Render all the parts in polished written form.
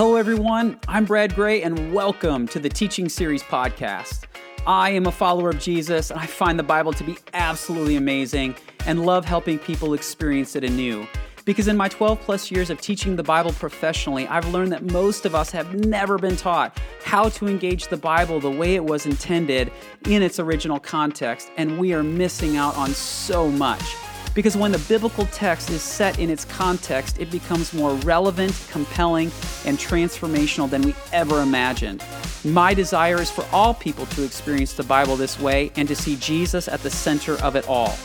Hello, everyone. I'm Brad Gray, and welcome to the Teaching Series podcast. I am a follower of Jesus, and I find the Bible to be absolutely amazing and love helping people experience it anew. Because in my 12-plus years of teaching the Bible professionally, I've learned that most of us have never been taught how to engage the Bible the way it was intended in its original context, and we are missing out on so much. Because when the biblical text is set in its context, it becomes more relevant, compelling, and transformational than we ever imagined. My desire is for all people to experience the Bible this way and to see Jesus at the center of it all.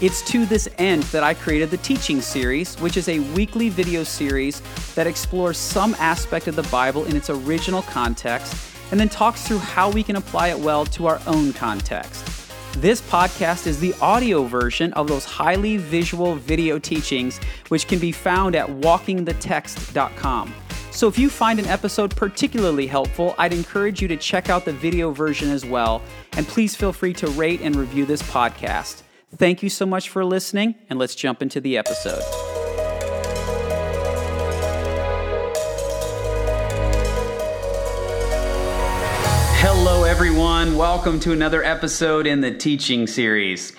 It's to this end that I created the Teaching Series, which is a weekly video series that explores some aspect of the Bible in its original context and then talks through how we can apply it well to our own context. This podcast is the audio version of those highly visual video teachings, which can be found at walkingthetext.com. So if you find an episode particularly helpful, I'd encourage you to check out the video version as well. And please feel free to rate and review this podcast. Thank you so much for listening, and let's jump into the episode. Hello, everyone. Welcome to another episode in the Teaching Series.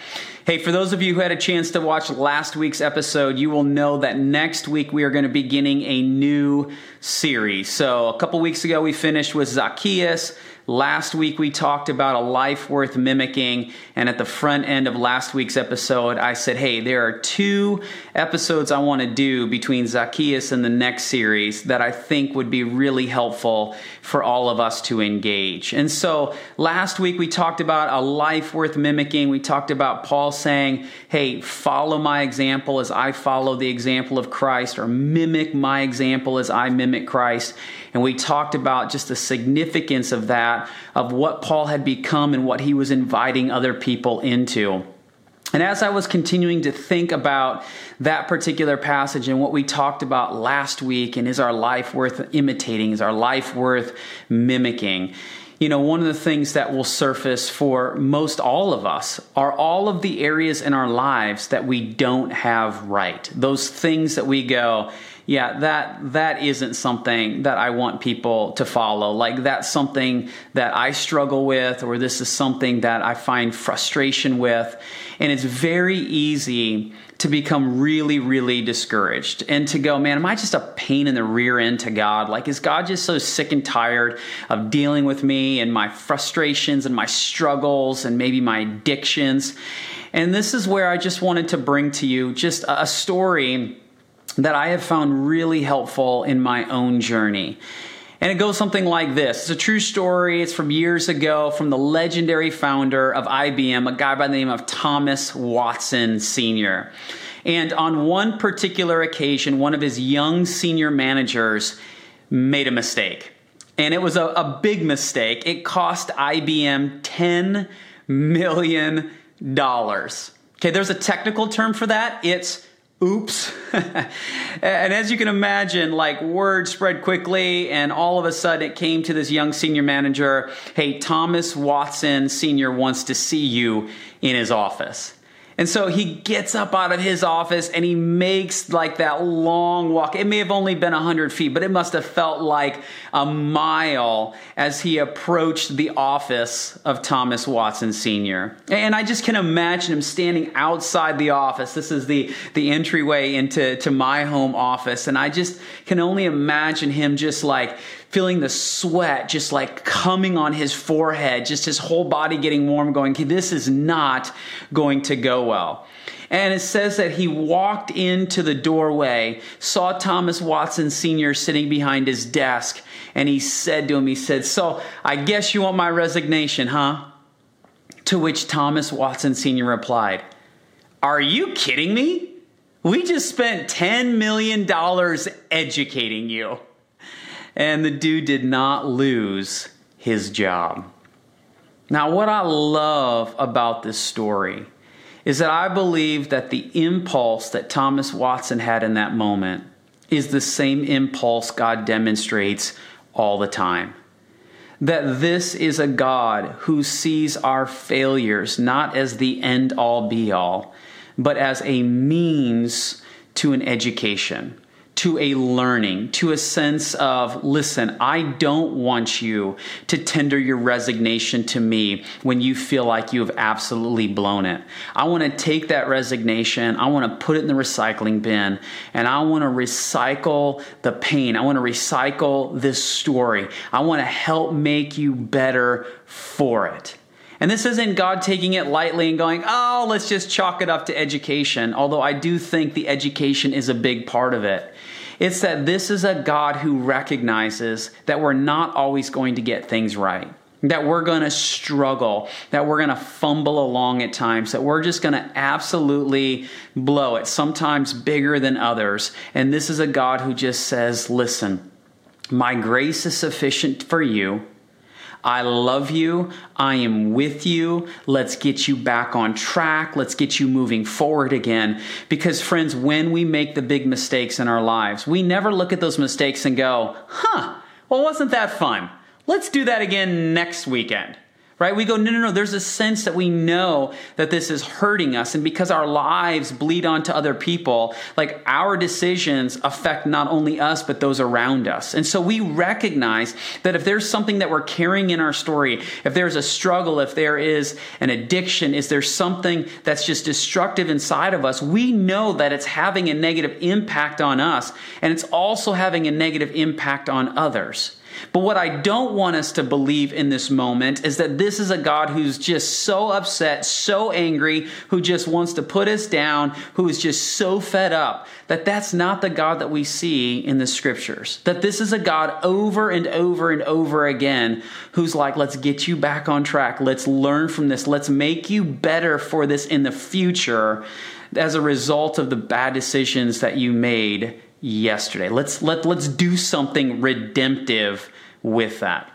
Hey, for those of you who had a chance to watch last week's episode, you will know that next week we are going to be beginning a new series. So a couple weeks ago, we finished with Zacchaeus. Last week, we talked about a life worth mimicking, and at the front end of last week's episode, I said, hey, there are two episodes I want to do between Zacchaeus and the next series that I think would be really helpful for all of us to engage. And so last week, we talked about a life worth mimicking. We talked about Paul saying, hey, follow my example as I follow the example of Christ, or mimic my example as I mimic Christ. And we talked about just the significance of that, of what Paul had become and what he was inviting other people into. And as I was continuing to think about that particular passage and what we talked about last week, and is our life worth imitating? Is our life worth mimicking? You know, one of the things that will surface for most all of us are all of the areas in our lives that we don't have right. Those things that we go, yeah, that isn't something that I want people to follow. Like, that's something that I struggle with, or this is something that I find frustration with. And it's very easy to become really, really discouraged and to go, man, am I just a pain in the rear end to God? Like, is God just so sick and tired of dealing with me and my frustrations and my struggles and maybe my addictions? And this is where I just wanted to bring to you just a story that I have found really helpful in my own journey. And it goes something like this. It's a true story. It's from years ago, from the legendary founder of IBM, a guy by the name of Thomas Watson Sr. And on one particular occasion, one of his young senior managers made a mistake. And it was a big mistake. It cost IBM $10 million. Okay, there's a technical term for that. It's oops. And as you can imagine, like, word spread quickly, and all of a sudden it came to this young senior manager, hey, Thomas Watson Sr. wants to see you in his office. And so he gets up out of his office and he makes like that long walk. It may have only been 100 feet, but it must have felt like a mile as he approached the office of Thomas Watson Sr. And I just can imagine him standing outside the office. This is the entryway into my home office. And I just can only imagine him just like feeling the sweat just like coming on his forehead, just his whole body getting warm, going, this is not going to go well. And it says that he walked into the doorway, saw Thomas Watson Sr. sitting behind his desk, and he said to him, so I guess you want my resignation, huh? To which Thomas Watson Sr. replied, are you kidding me? We just spent $10 million educating you. And the dude did not lose his job. Now, what I love about this story is that I believe that the impulse that Thomas Watson had in that moment is the same impulse God demonstrates all the time. That this is a God who sees our failures not as the end-all be-all, but as a means to an education, to a learning, to a sense of, listen, I don't want you to tender your resignation to me when you feel like you have absolutely blown it. I want to take that resignation, I want to put it in the recycling bin, and I want to recycle the pain. I want to recycle this story. I want to help make you better for it. And this isn't God taking it lightly and going, oh, let's just chalk it up to education, although I do think the education is a big part of it. It's that this is a God who recognizes that we're not always going to get things right, that we're going to struggle, that we're going to fumble along at times, that we're just going to absolutely blow it, sometimes bigger than others. And this is a God who just says, listen, my grace is sufficient for you. I love you. I am with you. Let's get you back on track. Let's get you moving forward again. Because friends, when we make the big mistakes in our lives, we never look at those mistakes and go, well, wasn't that fun? Let's do that again next weekend. Right? We go, no. There's a sense that we know that this is hurting us. And because our lives bleed onto other people, like our decisions affect not only us, but those around us. And so we recognize that if there's something that we're carrying in our story, if there's a struggle, if there is an addiction, is there something that's just destructive inside of us, we know that it's having a negative impact on us. And it's also having a negative impact on others. But what I don't want us to believe in this moment is that this is a God who's just so upset, so angry, who just wants to put us down, who is just so fed up, that that's not the God that we see in the scriptures. That this is a God over and over and over again who's like, let's get you back on track. Let's learn from this. Let's make you better for this in the future as a result of the bad decisions that you made yesterday. Let's do something redemptive with that.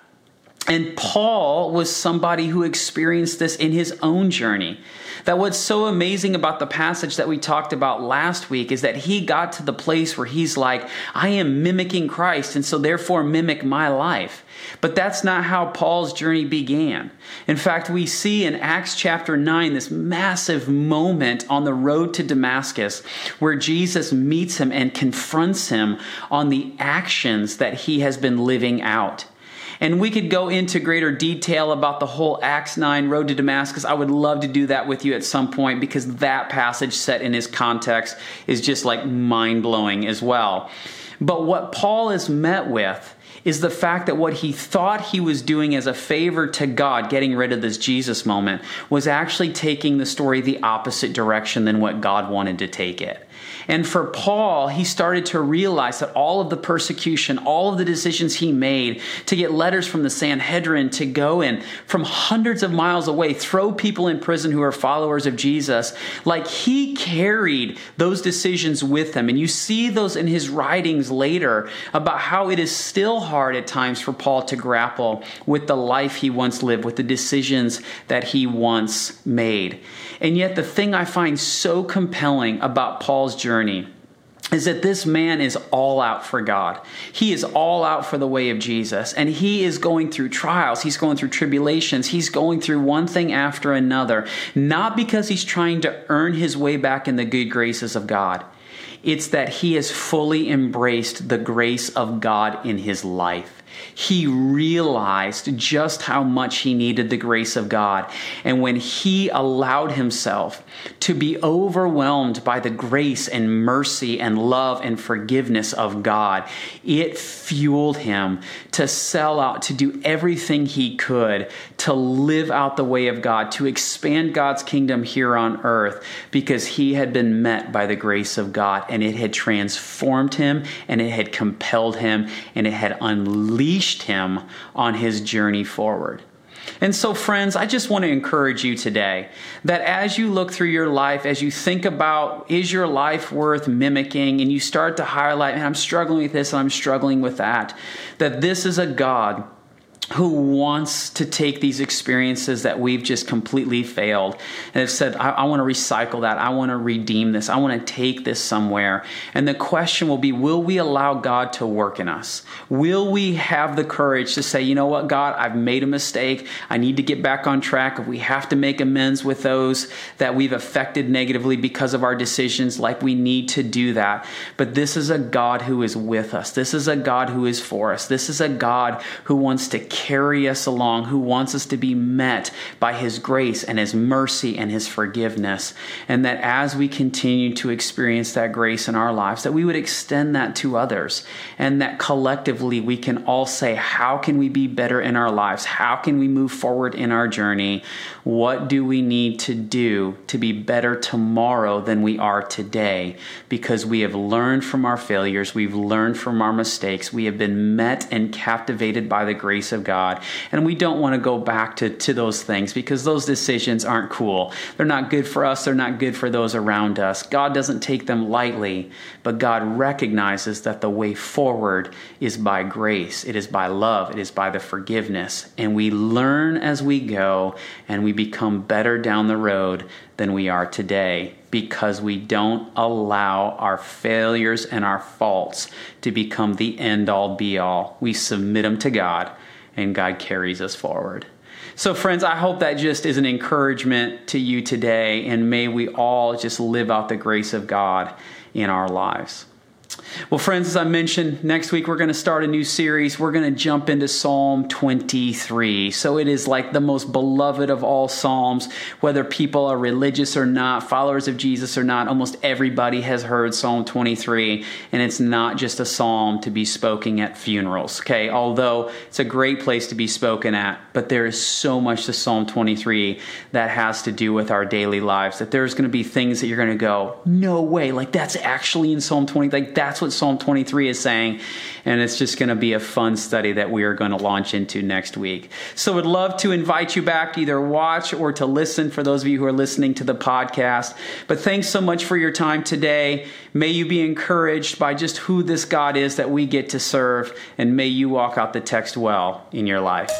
And Paul was somebody who experienced this in his own journey. That what's so amazing about the passage that we talked about last week is that he got to the place where he's like, I am mimicking Christ, and so therefore mimic my life. But that's not how Paul's journey began. In fact, we see in Acts chapter 9 this massive moment on the road to Damascus where Jesus meets him and confronts him on the actions that he has been living out. And we could go into greater detail about the whole Acts 9 road to Damascus. I would love to do that with you at some point, because that passage set in his context is just like mind-blowing as well. But what Paul is met with is the fact that what he thought he was doing as a favor to God, getting rid of this Jesus moment, was actually taking the story the opposite direction than what God wanted to take it. And for Paul, he started to realize that all of the persecution, all of the decisions he made to get letters from the Sanhedrin, to go in from hundreds of miles away, throw people in prison who are followers of Jesus, like he carried those decisions with him. And you see those in his writings later about how it is still hard at times for Paul to grapple with the life he once lived, with the decisions that he once made. And yet the thing I find so compelling about Paul's journey is that this man is all out for God. He is all out for the way of Jesus, and he is going through trials. He's going through tribulations. He's going through one thing after another, not because he's trying to earn his way back in the good graces of God. It's that he has fully embraced the grace of God in his life. He realized just how much he needed the grace of God. And when he allowed himself to be overwhelmed by the grace and mercy and love and forgiveness of God, it fueled him to sell out, to do everything he could, to live out the way of God, to expand God's kingdom here on earth, because he had been met by the grace of God, and it had transformed him, and it had compelled him, and it had unleashed him on his journey forward. And so, friends, I just want to encourage you today that as you look through your life, as you think about, is your life worth mimicking, and you start to highlight, and I'm struggling with this and I'm struggling with that, that this is a God who wants to take these experiences that we've just completely failed and have said, I want to recycle that. I want to redeem this. I want to take this somewhere. And the question will be, will we allow God to work in us? Will we have the courage to say, you know what, God, I've made a mistake. I need to get back on track. If we have to make amends with those that we've affected negatively because of our decisions, like we need to do that. But this is a God who is with us. This is a God who is for us. This is a God who wants to carry us along, who wants us to be met by his grace and his mercy and his forgiveness. And that as we continue to experience that grace in our lives, that we would extend that to others, and that collectively we can all say, how can we be better in our lives? How can we move forward in our journey? What do we need to do to be better tomorrow than we are today? Because we have learned from our failures. We've learned from our mistakes. We have been met and captivated by the grace of God. And we don't want to go back to those things, because those decisions aren't cool. They're not good for us. They're not good for those around us. God doesn't take them lightly, but God recognizes that the way forward is by grace. It is by love. It is by the forgiveness. And we learn as we go, and we become better down the road than we are today, because we don't allow our failures and our faults to become the end-all be-all. We submit them to God, and God carries us forward. So friends, I hope that just is an encouragement to you today, and may we all just live out the grace of God in our lives. Well, friends, as I mentioned, next week we're going to start a new series. We're going to jump into Psalm 23. So it is like the most beloved of all Psalms, whether people are religious or not, followers of Jesus or not, almost everybody has heard Psalm 23, and it's not just a psalm to be spoken at funerals, okay? Although it's a great place to be spoken at, but there is so much to Psalm 23 that has to do with our daily lives, that there's going to be things that you're going to go, no way, like that's actually in Psalm 23, like that's what Psalm 23 is saying, and it's just going to be a fun study that we are going to launch into next week. So would love to invite you back to either watch or to listen, for those of you who are listening to the podcast. But thanks so much for your time today. May you be encouraged by just who this God is that we get to serve, and may you walk out the text well in your life.